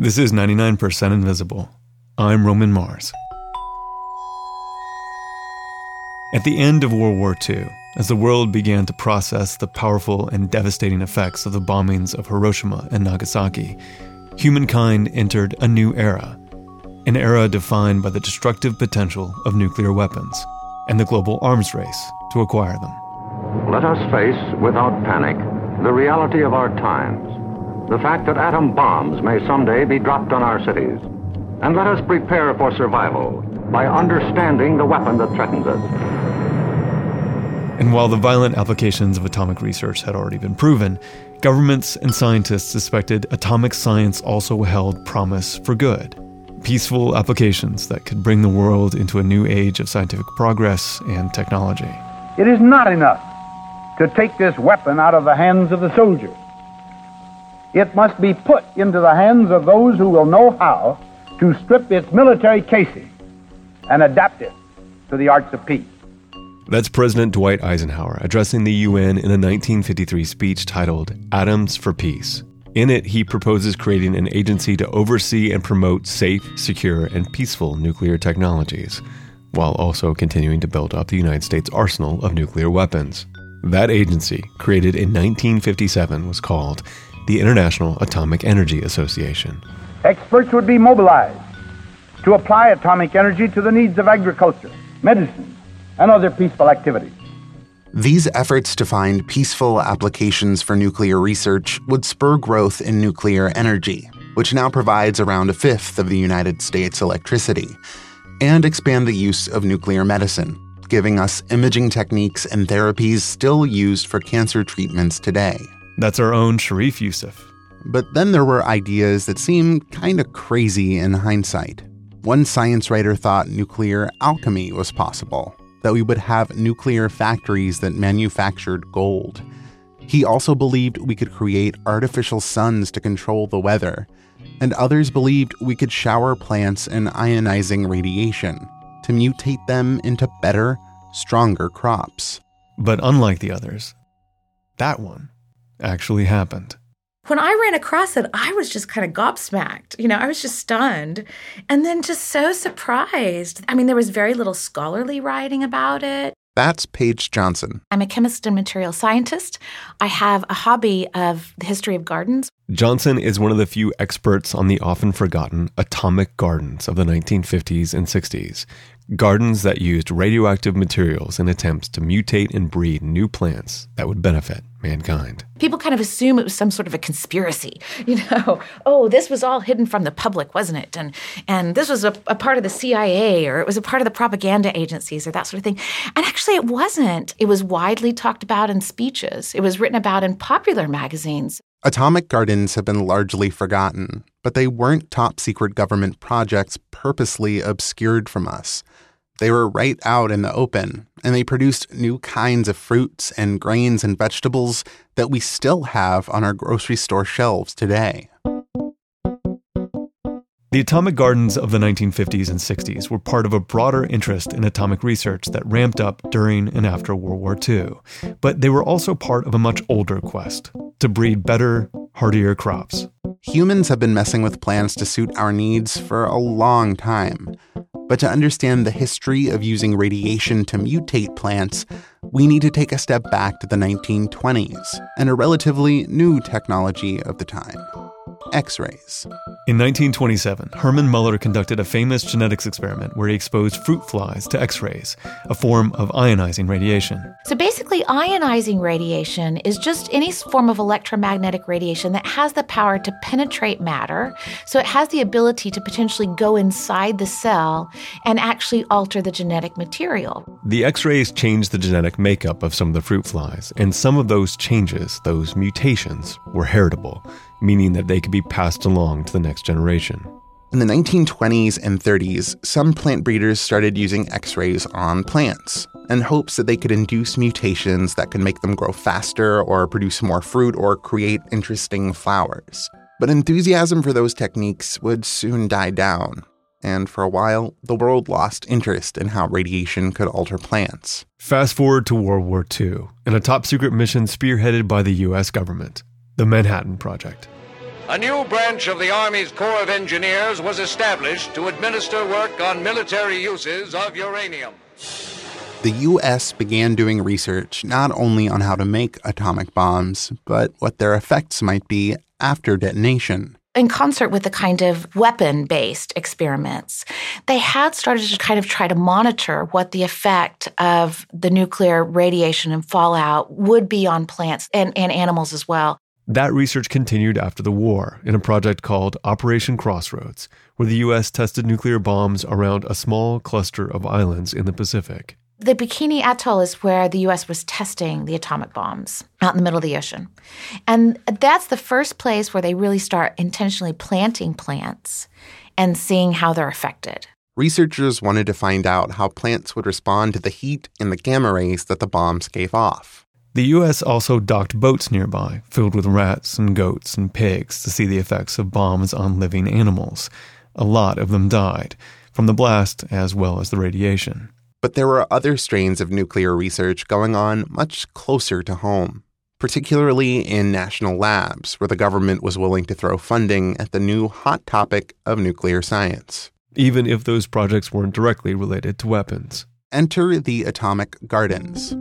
This is 99% Invisible. I'm Roman Mars. At the end of World War II, as the world began to process the powerful and devastating effects of the bombings of Hiroshima and Nagasaki, humankind entered a new era, an era defined by the destructive potential of nuclear weapons and the global arms race to acquire them. Let us face, without panic, the reality of our times. The fact that atom bombs may someday be dropped on our cities. And let us prepare for survival by understanding the weapon that threatens us. And while the violent applications of atomic research had already been proven, governments and scientists suspected atomic science also held promise for good. Peaceful applications that could bring the world into a new age of scientific progress and technology. It is not enough to take this weapon out of the hands of the soldiers. It must be put into the hands of those who will know how to strip its military casing and adapt it to the arts of peace. That's President Dwight Eisenhower addressing the UN in a 1953 speech titled Atoms for Peace. In it, he proposes creating an agency to oversee and promote safe, secure, and peaceful nuclear technologies, while also continuing to build up the United States' arsenal of nuclear weapons. That agency, created in 1957, was called the International Atomic Energy Association. Experts would be mobilized to apply atomic energy to the needs of agriculture, medicine, and other peaceful activities. These efforts to find peaceful applications for nuclear research would spur growth in nuclear energy, which now provides around a fifth of the United States' electricity, and expand the use of nuclear medicine, giving us imaging techniques and therapies still used for cancer treatments today. That's our own Sharif Youssef. But then there were ideas that seem kind of crazy in hindsight. One science writer thought nuclear alchemy was possible, that we would have nuclear factories that manufactured gold. He also believed we could create artificial suns to control the weather, and others believed we could shower plants in ionizing radiation to mutate them into better, stronger crops. But unlike the others, that one actually happened. When I ran across it, I was just kind of gobsmacked. I was just stunned and then just so surprised. There was very little scholarly writing about it. That's Paige Johnson. I'm a chemist and material scientist. I have a hobby of the history of gardens. Johnson is one of the few experts on the often forgotten atomic gardens of the 1950s and 60s. Gardens that used radioactive materials in attempts to mutate and breed new plants that would benefit mankind. People kind of assume it was some sort of a conspiracy, Oh, this was all hidden from the public, wasn't it? And this was a part of the CIA, or it was a part of the propaganda agencies, or that sort of thing. And actually, it wasn't. It was widely talked about in speeches. It was written about in popular magazines. Atomic gardens have been largely forgotten, but they weren't top-secret government projects purposely obscured from us. They were right out in the open, and they produced new kinds of fruits and grains and vegetables that we still have on our grocery store shelves today. The atomic gardens of the 1950s and 60s were part of a broader interest in atomic research that ramped up during and after World War II. But they were also part of a much older quest to breed better, hardier crops. Humans have been messing with plants to suit our needs for a long time. But to understand the history of using radiation to mutate plants, we need to take a step back to the 1920s and a relatively new technology of the time. X-rays. In 1927, Hermann Muller conducted a famous genetics experiment where he exposed fruit flies to X-rays, a form of ionizing radiation. So basically, ionizing radiation is just any form of electromagnetic radiation that has the power to penetrate matter. So it has the ability to potentially go inside the cell and actually alter the genetic material. The X-rays changed the genetic makeup of some of the fruit flies, and some of those changes, those mutations, were heritable, meaning that they could be passed along to the next generation. In the 1920s and 30s, some plant breeders started using X-rays on plants in hopes that they could induce mutations that could make them grow faster or produce more fruit or create interesting flowers. But enthusiasm for those techniques would soon die down. And for a while, the world lost interest in how radiation could alter plants. Fast forward to World War II and a top-secret mission spearheaded by the U.S. government. The Manhattan Project. a new branch of the Army's Corps of Engineers was established to administer work on military uses of uranium. The U.S. began doing research not only on how to make atomic bombs, but what their effects might be after detonation. In concert with the kind of weapon-based experiments, they had started to kind of try to monitor what the effect of the nuclear radiation and fallout would be on plants and animals as well. That research continued after the war in a project called Operation Crossroads, where the U.S. tested nuclear bombs around a small cluster of islands in the Pacific. The Bikini Atoll is where the U.S. was testing the atomic bombs out in the middle of the ocean. And that's the first place where they really start intentionally planting plants and seeing how they're affected. Researchers wanted to find out how plants would respond to the heat and the gamma rays that the bombs gave off. The U.S. also docked boats nearby, filled with rats and goats and pigs, to see the effects of bombs on living animals. A lot of them died from the blast as well as the radiation. But there were other strains of nuclear research going on much closer to home, particularly in national labs, where the government was willing to throw funding at the new hot topic of nuclear science. Even if those projects weren't directly related to weapons. Enter the atomic gardens,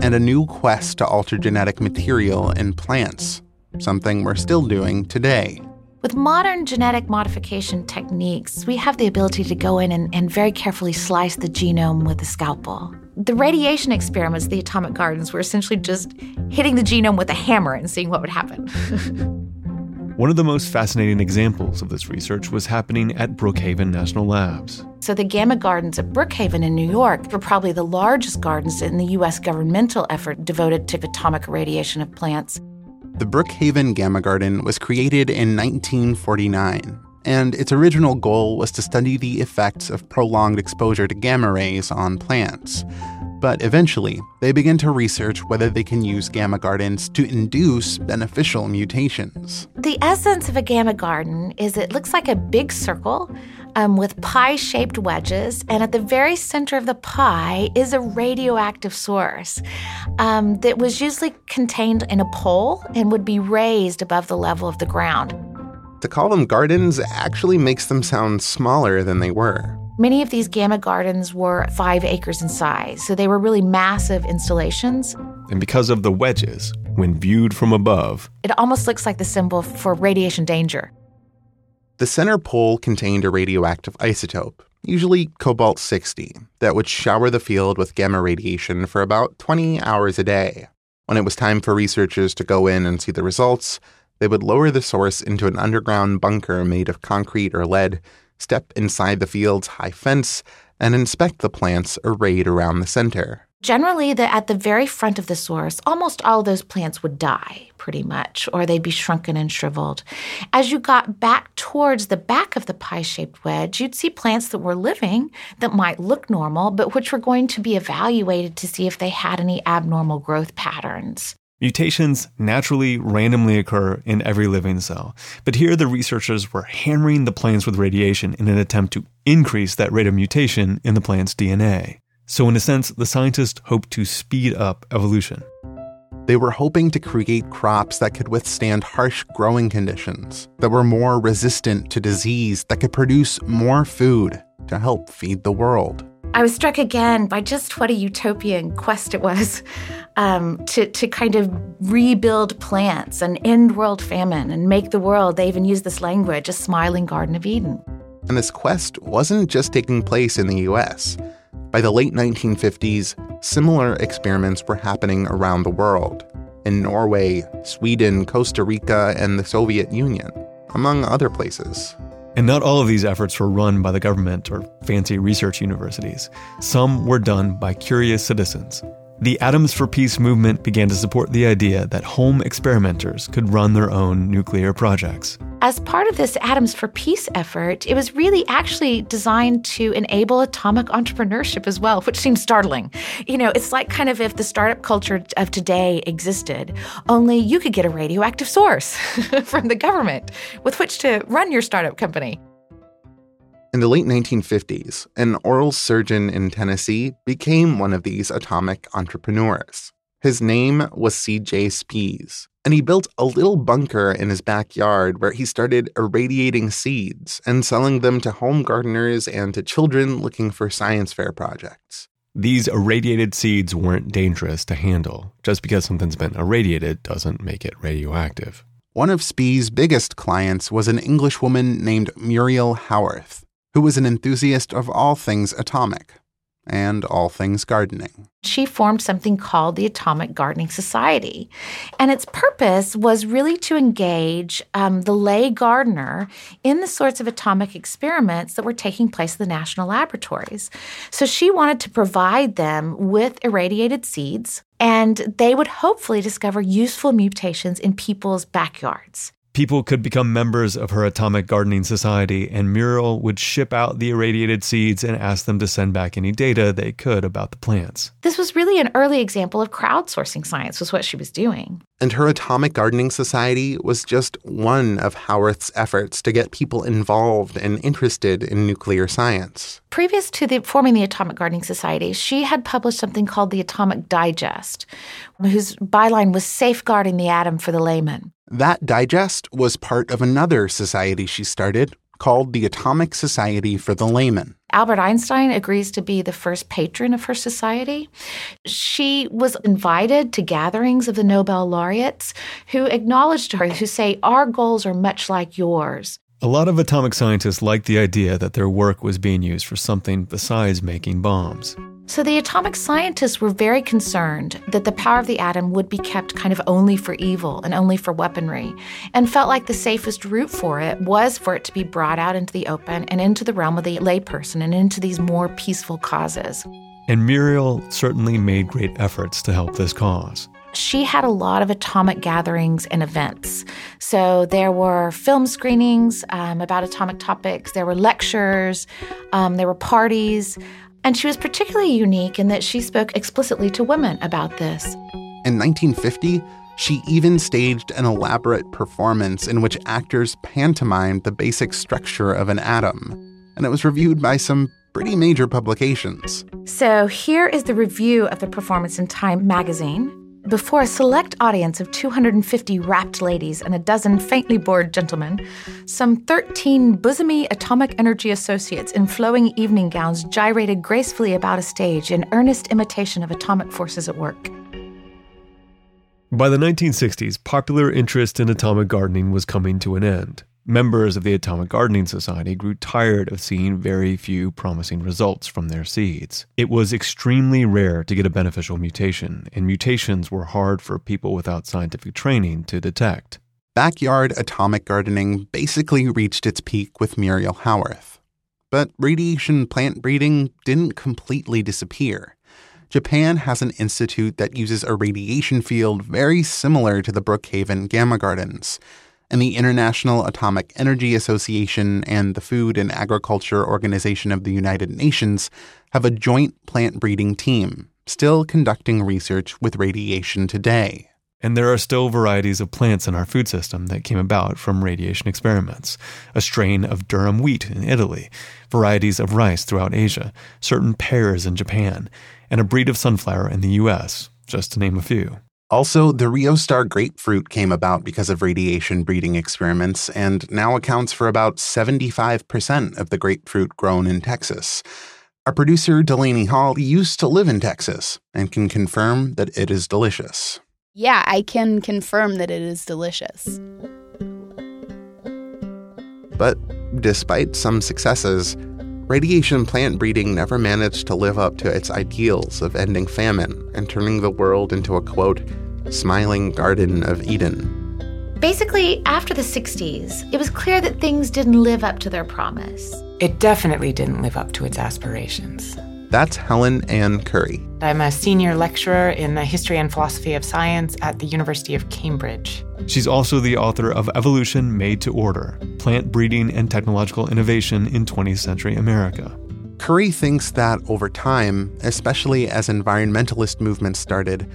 and a new quest to alter genetic material in plants, something we're still doing today. With modern genetic modification techniques, we have the ability to go in and very carefully slice the genome with a scalpel. The radiation experiments, the atomic gardens, were essentially just hitting the genome with a hammer and seeing what would happen. One of the most fascinating examples of this research was happening at Brookhaven National Labs. So the gamma gardens at Brookhaven in New York were probably the largest gardens in the U.S. governmental effort devoted to atomic radiation of plants. The Brookhaven Gamma Garden was created in 1949, and its original goal was to study the effects of prolonged exposure to gamma rays on plants. But eventually, they began to research whether they can use gamma gardens to induce beneficial mutations. The essence of a gamma garden is it looks like a big circle with pie-shaped wedges, and at the very center of the pie is a radioactive source that was usually contained in a pole and would be raised above the level of the ground. To call them gardens actually makes them sound smaller than they were. Many of these gamma gardens were 5 acres in size, so they were really massive installations. And because of the wedges, when viewed from above, it almost looks like the symbol for radiation danger. The center pole contained a radioactive isotope, usually cobalt-60, that would shower the field with gamma radiation for about 20 hours a day. When it was time for researchers to go in and see the results, they would lower the source into an underground bunker made of concrete or lead, step inside the field's high fence, and inspect the plants arrayed around the center. Generally, at the very front of the source, almost all of those plants would die, pretty much, or they'd be shrunken and shriveled. As you got back towards the back of the pie-shaped wedge, you'd see plants that were living that might look normal, but which were going to be evaluated to see if they had any abnormal growth patterns. Mutations naturally randomly occur in every living cell, but here the researchers were hammering the plants with radiation in an attempt to increase that rate of mutation in the plant's DNA. So in a sense, the scientists hoped to speed up evolution. They were hoping to create crops that could withstand harsh growing conditions, that were more resistant to disease, that could produce more food to help feed the world. I was struck again by just what a utopian quest it was to kind of rebuild plants and end world famine and make the world, they even used this language, a smiling Garden of Eden. And this quest wasn't just taking place in the U.S. By the late 1950s, similar experiments were happening around the world, in Norway, Sweden, Costa Rica, and the Soviet Union, among other places. And not all of these efforts were run by the government or fancy research universities. Some were done by curious citizens. The Atoms for Peace movement began to support the idea that home experimenters could run their own nuclear projects. As part of this Atoms for Peace effort, it was really actually designed to enable atomic entrepreneurship as well, which seems startling. You know, it's like kind of if the startup culture of today existed, only you could get a radioactive source from the government with which to run your startup company. In the late 1950s, an oral surgeon in Tennessee became one of these atomic entrepreneurs. His name was C.J. Spees, and he built a little bunker in his backyard where he started irradiating seeds and selling them to home gardeners and to children looking for science fair projects. These irradiated seeds weren't dangerous to handle. Just because something's been irradiated doesn't make it radioactive. One of Spees' biggest clients was an English woman named Muriel Howarth, who was an enthusiast of all things atomic and all things gardening. She formed something called the Atomic Gardening Society, and its purpose was really to engage the lay gardener in the sorts of atomic experiments that were taking place in the national laboratories. So she wanted to provide them with irradiated seeds, and they would hopefully discover useful mutations in people's backyards. People could become members of her Atomic Gardening Society, and Muriel would ship out the irradiated seeds and ask them to send back any data they could about the plants. This was really an early example of crowdsourcing science, was what she was doing. And her Atomic Gardening Society was just one of Howarth's efforts to get people involved and interested in nuclear science. Previous to forming the Atomic Gardening Society, she had published something called the Atomic Digest, whose byline was Safeguarding the Atom for the Layman. That digest was part of another society she started called the Atomic Society for the Layman. Albert Einstein agrees to be the first patron of her society. She was invited to gatherings of the Nobel laureates who acknowledged her, who say, "Our goals are much like yours." A lot of atomic scientists liked the idea that their work was being used for something besides making bombs. So the atomic scientists were very concerned that the power of the atom would be kept kind of only for evil and only for weaponry, and felt like the safest route for it was for it to be brought out into the open and into the realm of the layperson and into these more peaceful causes. And Muriel certainly made great efforts to help this cause. She had a lot of atomic gatherings and events. So there were film screenings about atomic topics, there were lectures, there were parties. And she was particularly unique in that she spoke explicitly to women about this. In 1950, she even staged an elaborate performance in which actors pantomimed the basic structure of an atom. And it was reviewed by some pretty major publications. So here is the review of the performance in Time magazine. Before a select audience of 250 rapt ladies and a dozen faintly bored gentlemen, some 13 bosomy Atomic Energy Associates in flowing evening gowns gyrated gracefully about a stage in earnest imitation of atomic forces at work. By the 1960s, popular interest in atomic gardening was coming to an end. Members of the Atomic Gardening Society grew tired of seeing very few promising results from their seeds. It was extremely rare to get a beneficial mutation, and mutations were hard for people without scientific training to detect. Backyard atomic gardening basically reached its peak with Muriel Howarth. But radiation plant breeding didn't completely disappear. Japan has an institute that uses a radiation field very similar to the Brookhaven Gamma Gardens, and the International Atomic Energy Association and the Food and Agriculture Organization of the United Nations have a joint plant breeding team, still conducting research with radiation today. And there are still varieties of plants in our food system that came about from radiation experiments. A strain of durum wheat in Italy, varieties of rice throughout Asia, certain pears in Japan, and a breed of sunflower in the U.S., just to name a few. Also, the Rio Star grapefruit came about because of radiation breeding experiments and now accounts for about 75% of the grapefruit grown in Texas. Our producer, Delaney Hall, used to live in Texas and can confirm that it is delicious. Yeah, I can confirm that it is delicious. But despite some successes, radiation plant breeding never managed to live up to its ideals of ending famine and turning the world into a, quote, smiling garden of Eden. Basically, after the 60s, it was clear that things didn't live up to their promise. It definitely didn't live up to its aspirations. That's Helen Ann Curry. I'm a senior lecturer in the history and philosophy of science at the University of Cambridge. She's also the author of Evolution Made to Order, Plant Breeding and Technological Innovation in 20th Century America. Curry thinks that over time, especially as environmentalist movements started,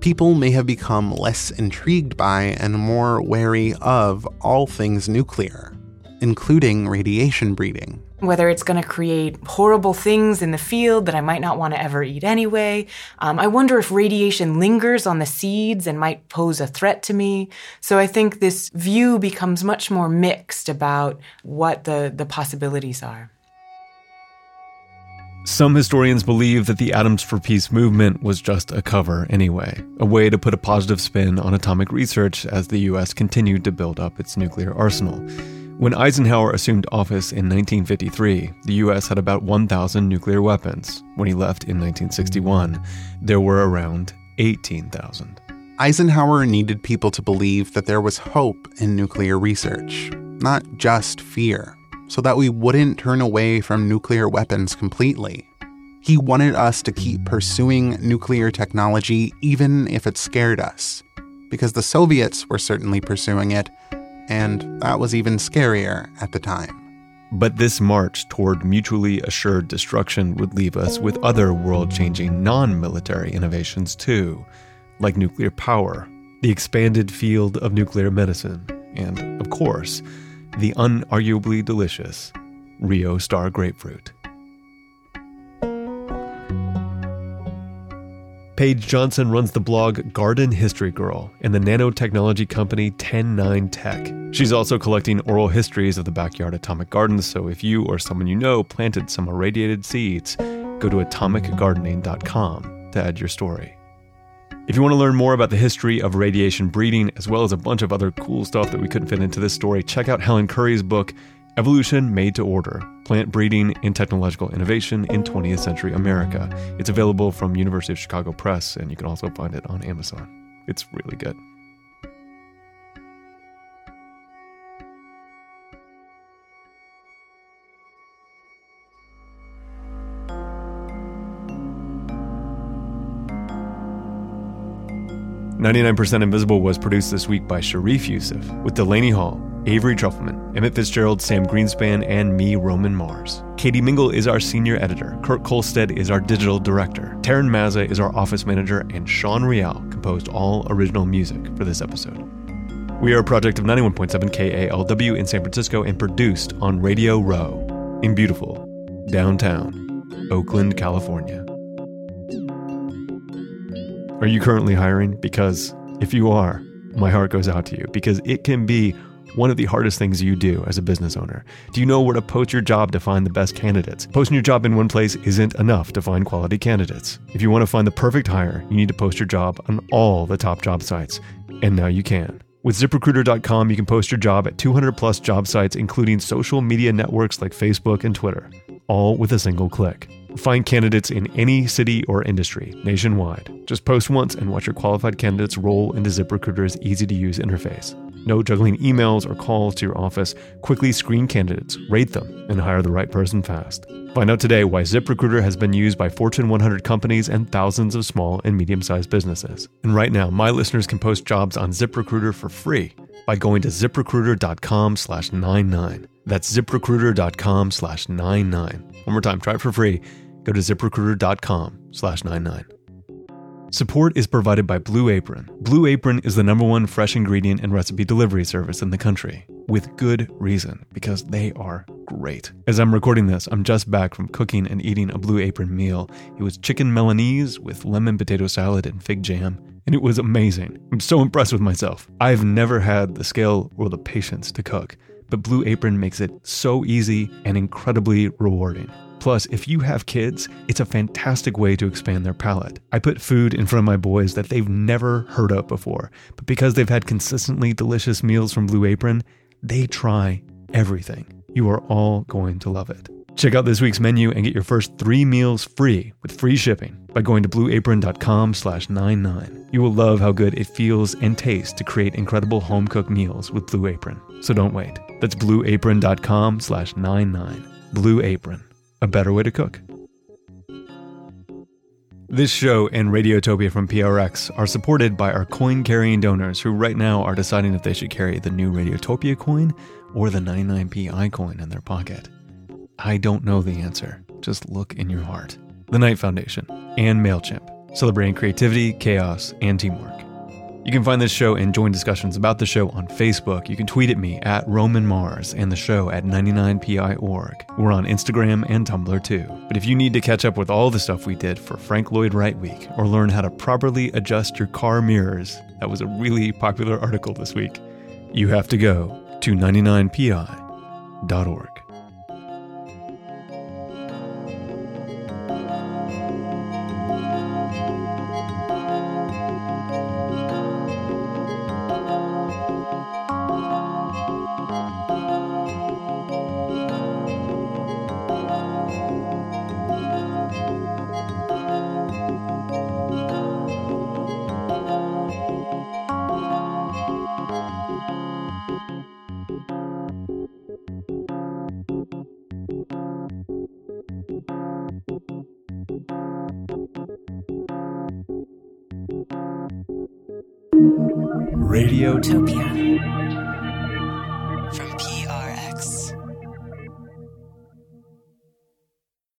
people may have become less intrigued by and more wary of all things nuclear. including radiation breeding. Whether it's going to create horrible things in the field that I might not want to ever eat anyway. I wonder if radiation lingers on the seeds and might pose a threat to me. So I think this view becomes much more mixed about what the possibilities are. Some historians believe that the Atoms for Peace movement was just a cover anyway, a way to put a positive spin on atomic research as the U.S. continued to build up its nuclear arsenal. When Eisenhower assumed office in 1953, the U.S. had about 1,000 nuclear weapons. When he left in 1961, there were around 18,000. Eisenhower needed people to believe that there was hope in nuclear research, not just fear, so that we wouldn't turn away from nuclear weapons completely. He wanted us to keep pursuing nuclear technology even if it scared us, because the Soviets were certainly pursuing it, and that was even scarier at the time. But this march toward mutually assured destruction would leave us with other world-changing non-military innovations too, like nuclear power, the expanded field of nuclear medicine, and, of course, the unarguably delicious Rio Star grapefruit. Paige Johnson runs the blog Garden History Girl and the nanotechnology company 109 Tech. She's also collecting oral histories of the backyard atomic gardens, so if you or someone you know planted some irradiated seeds, go to AtomicGardening.com to add your story. If you want to learn more about the history of radiation breeding, as well as a bunch of other cool stuff that we couldn't fit into this story, check out Helen Curry's book, Evolution Made to Order: Plant Breeding and Technological Innovation in 20th Century America. It's available from University of Chicago Press, and you can also find it on Amazon. It's really good. "99% Invisible" was produced this week by Sharif Youssef, with Delaney Hall, Avery Trufelman, Emmett Fitzgerald, Sam Greenspan, and me, Roman Mars. Katie Mingle is our senior editor. Kurt Kolstad is our digital director. Taryn Mazza is our office manager, and Sean Rial composed all original music for this episode. We are a project of 91.7 KALW in San Francisco and produced on Radio Row in beautiful downtown Oakland, California. Are you currently hiring? Because if you are, my heart goes out to you, because it can be one of the hardest things you do as a business owner. Do you know where to post your job to find the best candidates? Posting your job in one place isn't enough to find quality candidates. If you want to find the perfect hire, you need to post your job on all the top job sites. And now you can. With ZipRecruiter.com, you can post your job at 200 plus job sites, including social media networks like Facebook and Twitter, all with a single click. Find candidates in any city or industry nationwide. Just post once and watch your qualified candidates roll into ZipRecruiter's easy-to-use interface. No juggling emails or calls to your office. Quickly screen candidates, rate them, and hire the right person fast. Find out today why ZipRecruiter has been used by Fortune 100 companies and thousands of small and medium-sized businesses. And right now, my listeners can post jobs on ZipRecruiter for free by going to ZipRecruiter.com/99. That's ZipRecruiter.com/99. One more time, try it for free. Go to ZipRecruiter.com/99. Support is provided by Blue Apron. Blue Apron is the #1 fresh ingredient and recipe delivery service in the country, with good reason, because they are great. As I'm recording this, I'm just back from cooking and eating a Blue Apron meal. It was chicken Milanese with lemon potato salad and fig jam, and it was amazing. I'm so impressed with myself. I've never had the skill or the patience to cook, but Blue Apron makes it so easy and incredibly rewarding. Plus, if you have kids, it's a fantastic way to expand their palate. I put food in front of my boys that they've never heard of before, but because they've had consistently delicious meals from Blue Apron, they try everything. You are all going to love it. Check out this week's menu and get your first 3 meals free with free shipping by going to blueapron.com/99. You will love how good it feels and tastes to create incredible home-cooked meals with Blue Apron. So don't wait. That's blueapron.com/99. Blue Apron. A better way to cook. This show and Radiotopia from PRX are supported by our coin-carrying donors who right now are deciding if they should carry the new Radiotopia coin or the 99pi coin in their pocket. I don't know the answer. Just look in your heart. The Knight Foundation and MailChimp, celebrating creativity, chaos, and teamwork. You can find this show and join discussions about the show on Facebook. You can tweet at me at Roman Mars and the show at 99pi.org. We're on Instagram and Tumblr too. But if you need to catch up with all the stuff we did for Frank Lloyd Wright Week or learn how to properly adjust your car mirrors, that was a really popular article this week, you have to go to 99pi.org. Radiotopia.